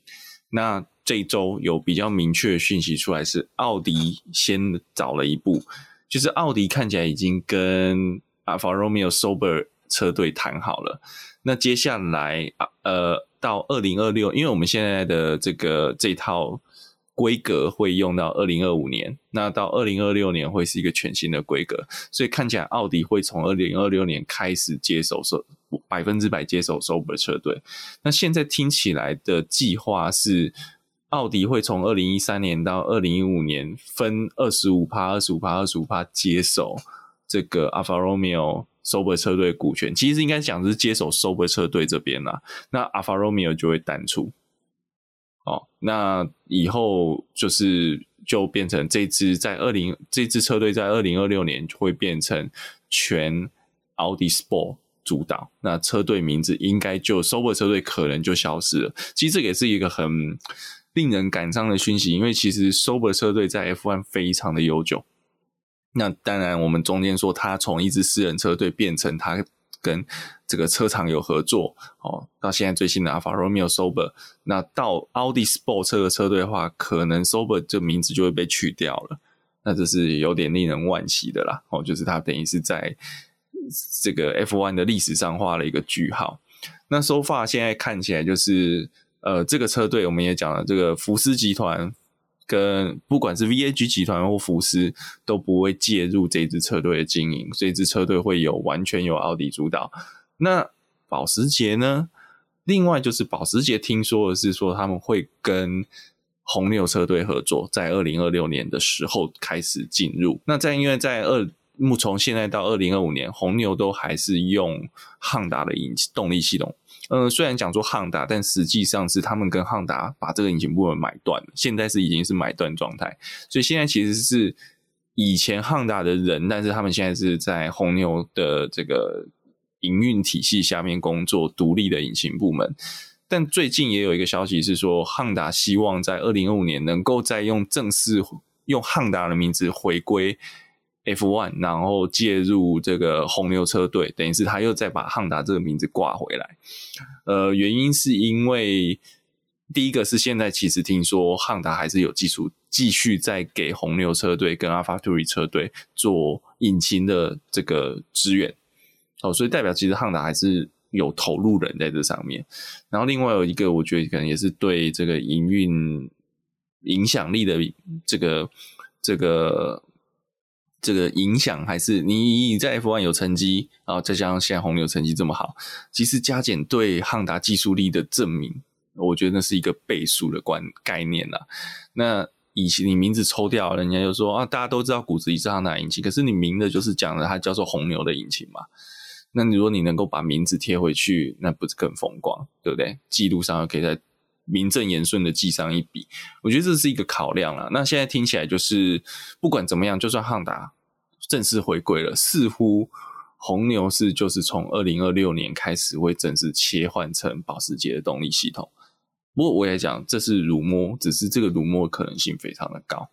那这一周有比较明确的讯息出来，是奥迪先早了一步，就是奥迪看起来已经跟 Alfa Romeo Sauber 车队谈好了。那接下来到2026，因为我们现在的这套规格会用到2025年，那到2026年会是一个全新的规格，所以看起来奥迪会从2026年开始接手 100% 接手 Sauber 车队。那现在听起来的计划是奥迪会从2013年到2015年分 25%接手这个 Alfa Romeo Sauber 车队股权，其实应该讲是接手 Sauber 车队这边啦，那 Alfa Romeo 就会淡出。哦，那以后就变成这支车队在2026年会变成全 Audi Sport 主导，那车队名字应该就 Sauber 车队可能就消失了。其实这也是一个很令人感伤的讯息，因为其实 Sauber 车队在 F1 非常的悠久，那当然我们中间说他从一支私人车队变成他跟这个车厂有合作，哦，到现在最新的 Alfa Romeo Sauber， 那到 Audi Sport 这个车队的话，可能 Sauber 这名字就会被去掉了，那这是有点令人惋惜的啦，哦，就是它等于是在这个 F1 的历史上画了一个句号。那 so far 现在看起来就是这个车队我们也讲了，这个福斯集团跟不管是 VAG 集团或福斯都不会介入这支车队的经营，所以这支车队会完全由奥迪主导。那保时捷呢？另外就是保时捷听说的是说他们会跟红牛车队合作，在2026年的时候开始进入。那因为从现在到2025年，红牛都还是用 Honda 的动力系统。虽然讲说 Honda， 但实际上是他们跟 Honda 把这个引擎部门买断了，现在已经是买断状态，所以现在其实是以前 Honda 的人，但是他们现在是在红牛的这个营运体系下面工作，独立的引擎部门。但最近也有一个消息是说 Honda 希望在2025年能够再正式用 Honda 的名字回归F1， 然后介入这个红牛车队，等于是他又再把 Honda 这个名字挂回来。原因是因为第一个是现在其实听说 Honda 还是有继续在给红牛车队跟 AlphaTauri 车队做引擎的这个支援，哦，所以代表其实 Honda 还是有投入人在这上面。然后另外有一个我觉得可能也是对这个营运影响力的这个影响，还是你在 F1 有成绩，然后再加上现在红牛成绩这么好，其实加减对 Honda 技术力的证明，我觉得那是一个倍数的概念啦。那以前你名字抽掉，人家就说啊，大家都知道骨子里是 Honda 引擎，可是你名的就是讲了它叫做红牛的引擎嘛。那如果你能够把名字贴回去，那不是更风光，对不对？记录上可以在名正言顺的记上一笔，我觉得这是一个考量啦。那现在听起来就是不管怎么样，就算 Honda 正式回归了，似乎红牛是就是从2026年开始会正式切换成保时捷的动力系统。不过我也讲这是乳摸，只是这个乳摸的可能性非常的高。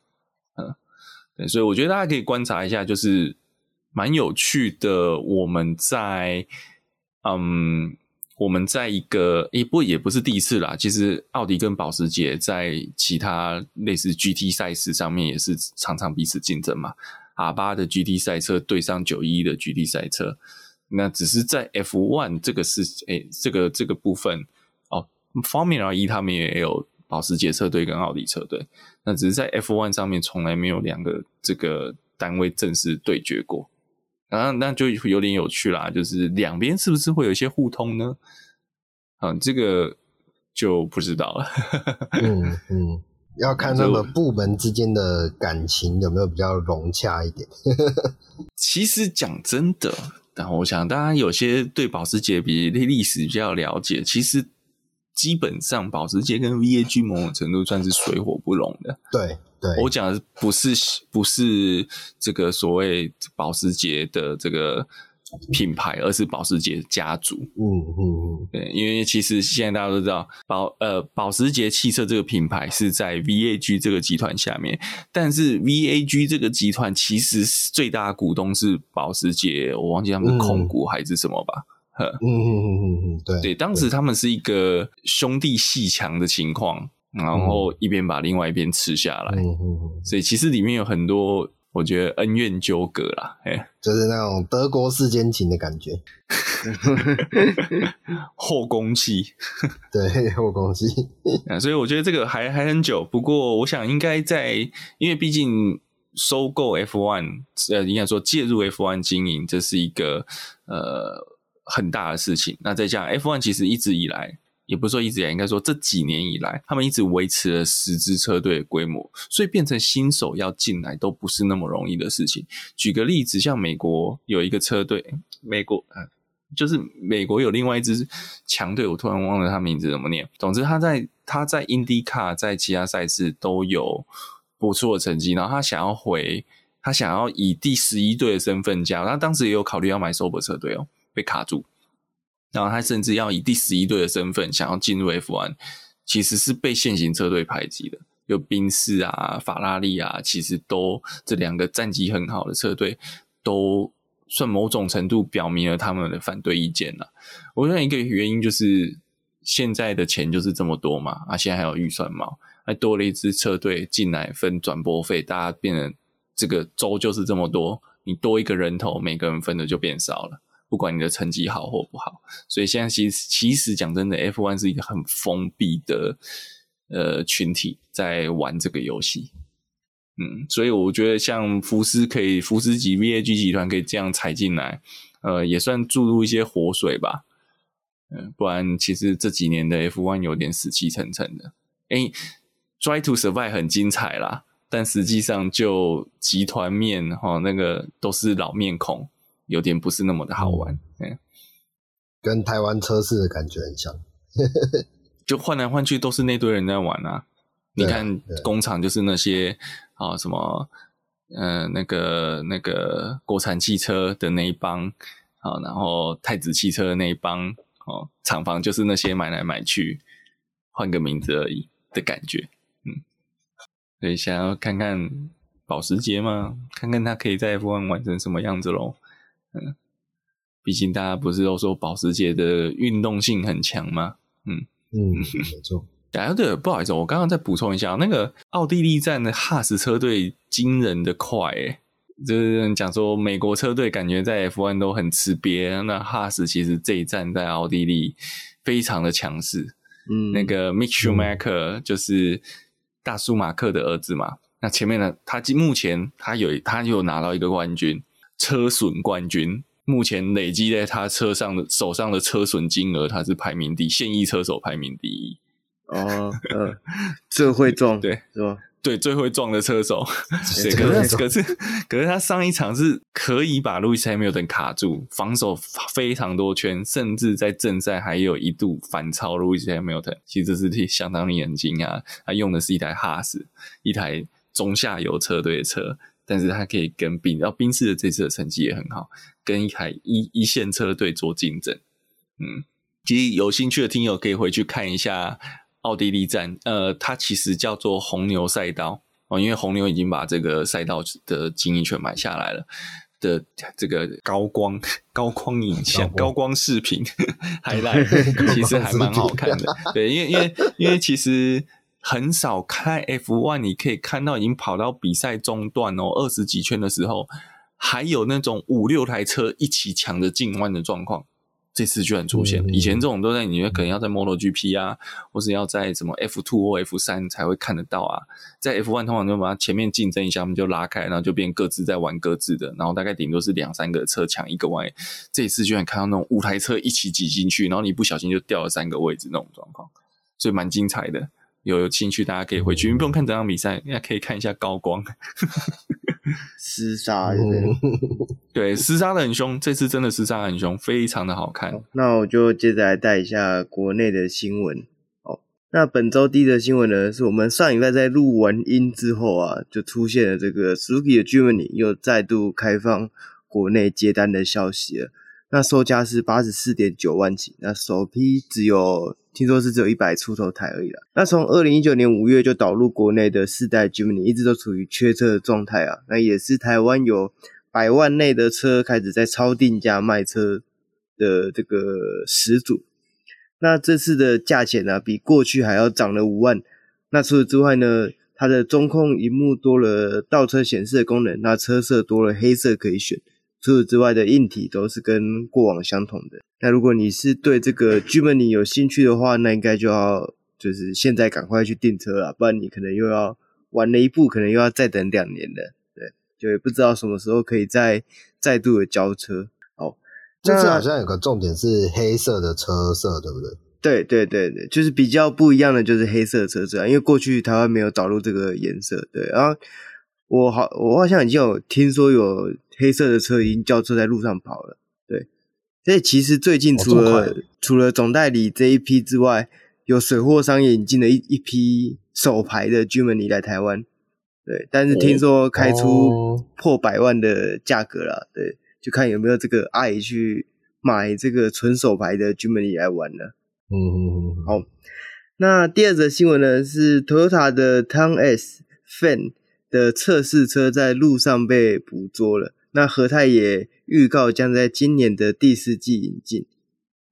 对，所以我觉得大家可以观察一下，就是蛮有趣的。我们在一个不过也不是第一次啦，其实奥迪跟保时捷在其他类似 GT 赛事上面也是常常彼此竞争嘛。R8 的 GT 赛车对上911的 GT 赛车，那只是在 F1 这个是这个部分Formula 1他们也有保时捷车队跟奥迪车队，那只是在 F1 上面从来没有两个这个单位正式对决过，那就有点有趣啦，就是两边是不是会有一些互通呢？这个就不知道了。要看那个部门之间的感情有没有比较融洽一点。其实讲真的，但我想大家有些对保时捷比历史比较了解，其实基本上保时捷跟 VAG 某种程度算是水火不容的。对对，我讲的不是这个所谓保时捷的这个品牌，而是保时捷家族。对，因为其实现在大家都知道保时捷汽车这个品牌是在 VAG 这个集团下面，但是 VAG 这个集团其实最大的股东是保时捷，我忘记他们的控股还是什么吧。对，当时他们是一个兄弟戏强的情况，然后一边把另外一边吃下来，所以其实里面有很多我觉得恩怨纠葛啦，就是那种德国世间情的感觉。后宫戏。对，后宫戏。所以我觉得这个还很久，不过我想应该在，因为毕竟收购 F1 应该说介入 F1 经营，这是一个很大的事情。那再加上 F1 其实一直以来，也不是说一直以来，应该说这几年以来，他们一直维持了10支车队的规模，所以变成新手要进来都不是那么容易的事情。举个例子，像美国有一个车队，就是美国有另外一支强队，我突然忘了他名字怎么念。总之他在 IndyCar 在其他赛事都有不错的成绩，然后他想要以第11队的身份加入，他当时也有考虑要买 Sauber 车队被卡住，然后他甚至要以第11队的身份想要进入 F1， 其实是被现行车队排挤的。有宾士啊、法拉利啊，其实都这两个战绩很好的车队都算某种程度表明了他们的反对意见了。我想一个原因就是现在的钱就是这么多嘛，现在还有预算嘛，还多了一支车队进来分转播费，大家变成这个州就是这么多，你多一个人头，每个人分的就变少了。不管你的成绩好或不好，所以现在其实讲真的 F1 是一个很封闭的群体在玩这个游戏。所以我觉得像福斯及 VAG 集团可以这样踩进来，也算注入一些活水吧。不然其实这几年的 F1 有点死气沉沉的。Try to survive 很精彩啦，但实际上就集团面那个都是老面孔，有点不是那么的好玩。跟台湾车市的感觉很像。就换来换去都是那堆人在玩啊。你看工厂就是那些什么那个国产汽车的那一帮，然后太子汽车的那一帮，厂房就是那些买来买去换个名字而已的感觉。所以想要看看保时捷嘛，看看他可以在 F1 玩成什么样子咯。毕竟大家不是都说保时捷的运动性很强吗？没错。对，不好意思，我刚刚再补充一下，那个奥地利站的哈斯车队惊人的快，就是讲说美国车队感觉在 F1 都很吃瘪，那哈斯其实这一站在奥地利非常的强势。那个 Mick Schumacher，就是大舒马克的儿子嘛，那前面呢，他目前他有拿到一个冠军。车损冠军，目前累积在他手上的车损金额，他是排名第一，现役车手排名第一。最会撞，对，是吧？对，最会撞的车手。可是他上一场是可以把 Lewis Hamilton 卡住，防守非常多圈，甚至在正赛还有一度反超 Lewis Hamilton， 其实这是相当令人惊讶。他用的是一台哈斯，一台中下游车队的车。但是他可以跟宾士的这次的成绩也很好，跟一线车队做竞争。嗯，其实有兴趣的听友可以回去看一下奥地利站，它其实叫做红牛赛道哦，因为红牛已经把这个赛道的经营权买下来了的这个高光影像、高光视频highlight 其实还蛮好看的。对，因为其实很少看 F1， 你可以看到已经跑到比赛中段哦，20几圈的时候，还有那种5-6台车一起抢着进弯的状况。这次居然出现了，以前这种都在你可能要在 MotoGP 啊，或是要在什么 F2 或 F3 才会看得到啊。在 F1 通常就把它前面竞争一下，我们就拉开，然后就变各自在玩各自的，然后大概顶多是2-3个车抢一个弯。这一次居然看到那种5台车一起挤进去，然后你不小心就掉了3个位置那种状况，所以蛮精彩的。有兴趣大家可以回去，因为不用看整场比赛，大家可以看一下高光。厮杀对，厮杀的很凶，这次真的厮杀很凶，非常的好看。那我就接着来带一下国内的新闻。那本周第一的新闻呢，是我们上礼拜在录完音之后啊，就出现了这个 Suzuki 的 Jimny 又再度开放国内接单的消息了。那售价是 84.9 万起，那首批听说是只有100出头台而已啦。那从2019年5月就导入国内的4代 Jimny 一直都处于缺车的状态啊，那也是台湾有100万内的车开始在超定价卖车的这个始祖。那这次的价钱啊，比过去还要涨了5万。那除此之外呢，它的中控萤幕多了倒车显示的功能，那车色多了黑色可以选。除此之外的硬体都是跟过往相同的。那如果你是对这个 Jimny 有兴趣的话，那应该就要现在赶快去订车啦，不然你可能又要晚了一步，可能又要再等2年了。对，就也不知道什么时候可以再度的交车。好，这次好像有个重点是黑色的车色，对不对？对对对对，就是比较不一样的就是黑色的车色，因为过去台湾没有导入这个颜色。对，然后我好像已经有听说有黑色的车已经叫车在路上跑了。对，所以其实最近除了总代理这一批之外，有水货商也引进了一批手牌的 Jimny 来台湾。对，但是听说开出破100万的价格啦。对，就看有没有这个爱去买这个纯手牌的 Jimny 来玩了。好，那第二则新闻呢，是 Toyota 的 Town S Fan的测试车在路上被捕捉了，那和泰也预告将在今年的第4季引进。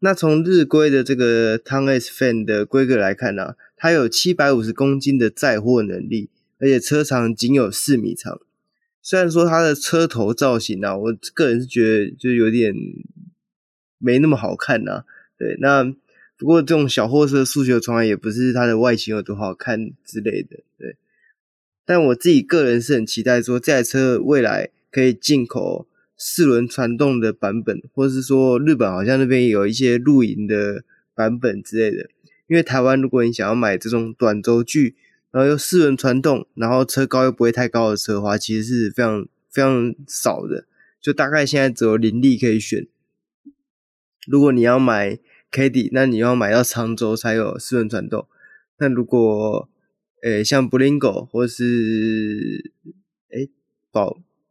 那从日规的这个 Town S Fan 的规格来看啊，它有750公斤的载货能力，而且车长仅有4米长。虽然说它的车头造型啊，我个人是觉得就有点没那么好看啊。对，那不过这种小货车诉求从来也不是它的外形有多好看之类的。对，但我自己个人是很期待说这台车未来可以进口4轮传动的版本，或是说日本好像那边有一些露营的版本之类的。因为台湾如果你想要买这种短轴距，然后又4轮传动，然后车高又不会太高的车的话，其实是非常非常少的，就大概现在只有0例可以选。如果你要买 Caddy， 那你要买到长轴才有4轮传动。那如果像 Blingo 或是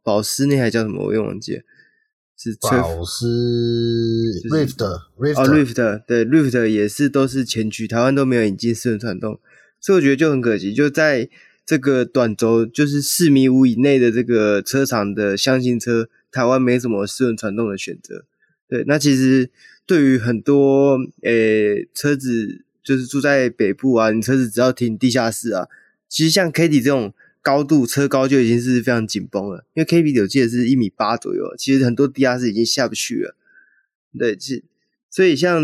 宝石那台叫什么我也忘记了，是宝石 Rift， 对， Rift 也是都是前驱，台湾都没有引进4轮传动，所以我觉得就很可惜，就在这个短轴就是4.5米以内的这个车长的箱型车，台湾没什么4轮传动的选择。对，那其实对于很多车子就是住在北部啊，你车子只要停地下室啊，其实像 Caddy 这种高度车高就已经是非常紧绷了，因为 Caddy 我记得是1.8米左右，其实很多地下室已经下不去了。对，所以像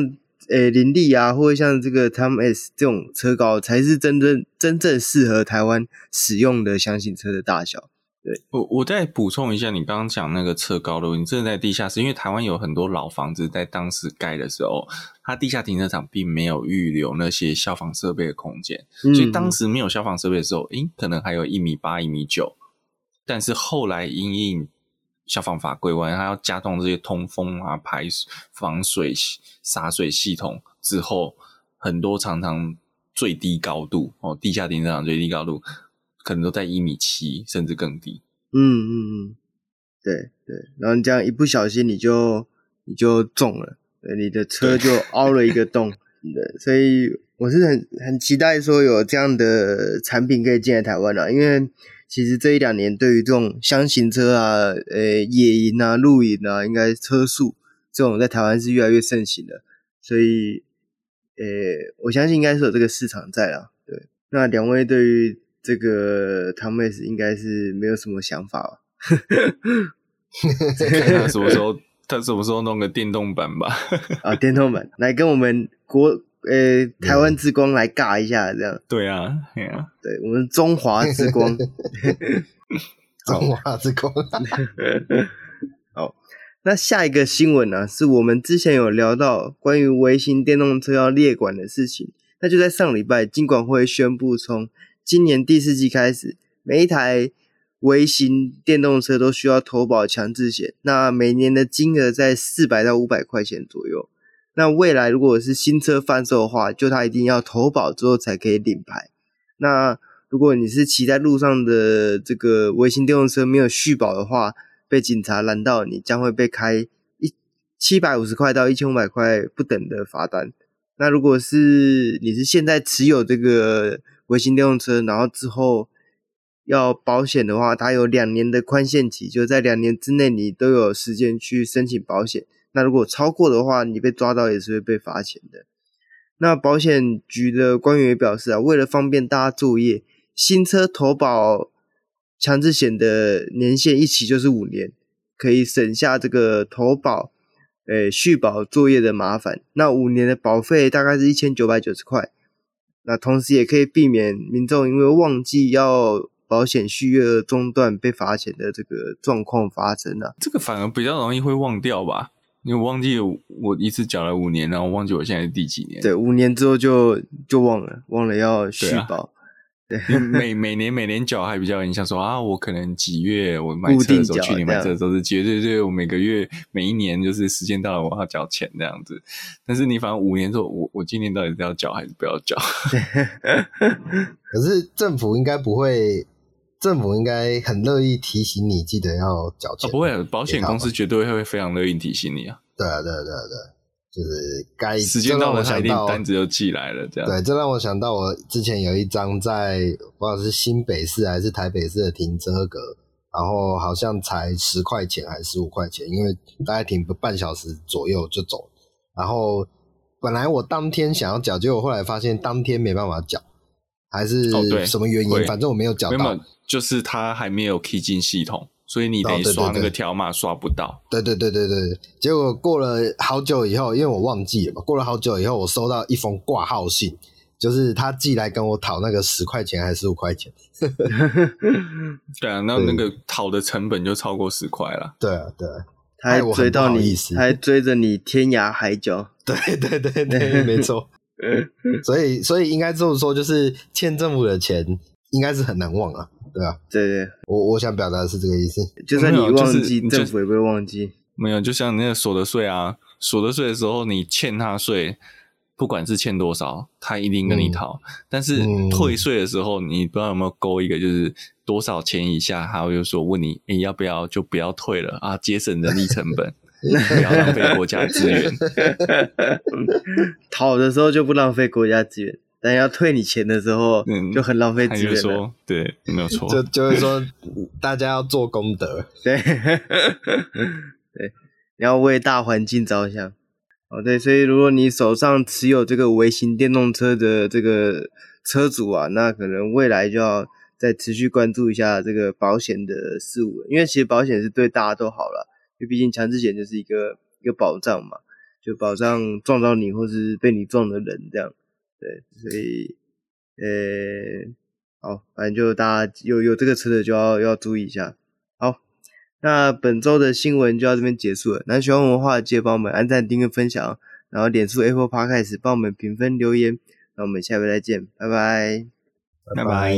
林立啊，或者像这个 Tom S 这种车高才是真正适合台湾使用的箱型车的大小。对，我再补充一下，你刚刚讲那个车高的，你真的在地下室，因为台湾有很多老房子在当时盖的时候，它地下停车场并没有预留那些消防设备的空间，所以当时没有消防设备的时候，可能还有1.8米、1.9米，但是后来因应消防法规完，它要加装这些通风啊、排防水、洒水系统之后，很多常最低高度地下停车场最低高度，可能都在1.7米甚至更低。对对，然后你这样一不小心你就中了，对，你的车就凹了一个洞，对，所以我是很期待说有这样的产品可以进来台湾啦，因为其实这一两年对于这种箱型车啊、野营啊、露营啊，应该车速这种在台湾是越来越盛行的，所以我相信应该是有这个市场在啦，对。那两位对于这个汤妹应该是没有什么想法吧？他什么时候弄个电动版吧？啊，电动版来跟我们台湾之光来尬一下，这样。对啊，对啊，对，我们中华之光，中华之光。好，那下一个新闻呢、啊，是我们之前有聊到关于微型电动车要列管的事情，那就在上礼拜，金管会宣布从今年第4季开始，每一台微型电动车都需要投保强制险，那每年的金额在400到500块钱左右。那未来如果是新车贩售的话，就它一定要投保之后才可以领牌。那如果你是骑在路上的这个微型电动车没有续保的话，被警察拦到，你将会被开750块到1500块不等的罚单。那如果是你是现在持有这个微型电动车，然后之后要保险的话，它有2年的宽限期，就在2年之内你都有时间去申请保险，那如果超过的话，你被抓到也是会被罚钱的。那保险局的官员也表示啊，为了方便大家作业，新车投保强制险的年限一期就是5年，可以省下这个投保续保作业的麻烦。那5年的保费大概是1990块，那同时也可以避免民众因为忘记要保险续约而中断被罚钱的这个状况发生啊。这个反而比较容易会忘掉吧，因为我忘记我一次缴了5年，然后忘记我现在是第几年。对，5年之后就忘了要续保。对、啊、对，每年缴还比较有印象，说啊，我可能几月我买车的时候，去年买车的时候是几月，对对，我每个月每一年就是时间到了我要缴钱这样子。但是你反正5年之后，我今年到底是要缴还是不要缴？可是政府应该很乐意提醒你，记得要缴钱。哦、不会，保险公司绝对会非常乐意提醒你啊！对啊，对啊，对啊，对啊，就是该时间到了，他一定单子就寄来了，这样。对，这让我想到我之前有一张在不知道是新北市还是台北市的停车格，然后好像才10块钱还是15块钱，因为大概停个半小时左右就走。然后本来我当天想要缴，结果后来发现当天没办法缴，还是什么原因？哦、反正我没有缴到。就是它还没有 key 进系统，所以你得刷那个条码刷不到。对对对对对，结果过了好久以后，因为我忘记了嘛，过了好久以后，我收到一封挂号信，就是他寄来跟我讨那个10块钱还是15块钱。对啊，那个讨的成本就超过10块了。对啊对啊，他还追到你，还追着你天涯海角。对对对对，没错。所以应该这么说，就是欠政府的钱应该是很难忘啊。对啊，对对，我想表达的是这个意思。就算你忘记，政府也不会忘记。没有，就像那个所得税啊，所得税的时候你欠他税，不管是欠多少，他一定跟你讨。但是退税的时候，你不知道有没有勾一个，就是多少钱以下，他会说问你，你要不要就不要退了啊，节省人力成本，不要浪费国家资源。讨的时候就不浪费国家资源。但要退你钱的时候，就很浪费资源了。他就说，对，没有错，就是说，大家要做功德，对，对，你要为大环境着想。哦，对，所以如果你手上持有这个微型电动车的这个车主啊，那可能未来就要再持续关注一下这个保险的事物，因为其实保险是对大家都好了，因为毕竟强制险就是一个保障嘛，就保障撞到你或是被你撞的人这样。对，所以好，反正就大家有这个车的就要注意一下。好，那本周的新闻就到这边结束了。那喜欢我们的话，记得帮我们按赞、订阅、分享，然后脸书 Apple Podcast 帮我们评分、留言。那我们下回再见，拜拜，拜拜。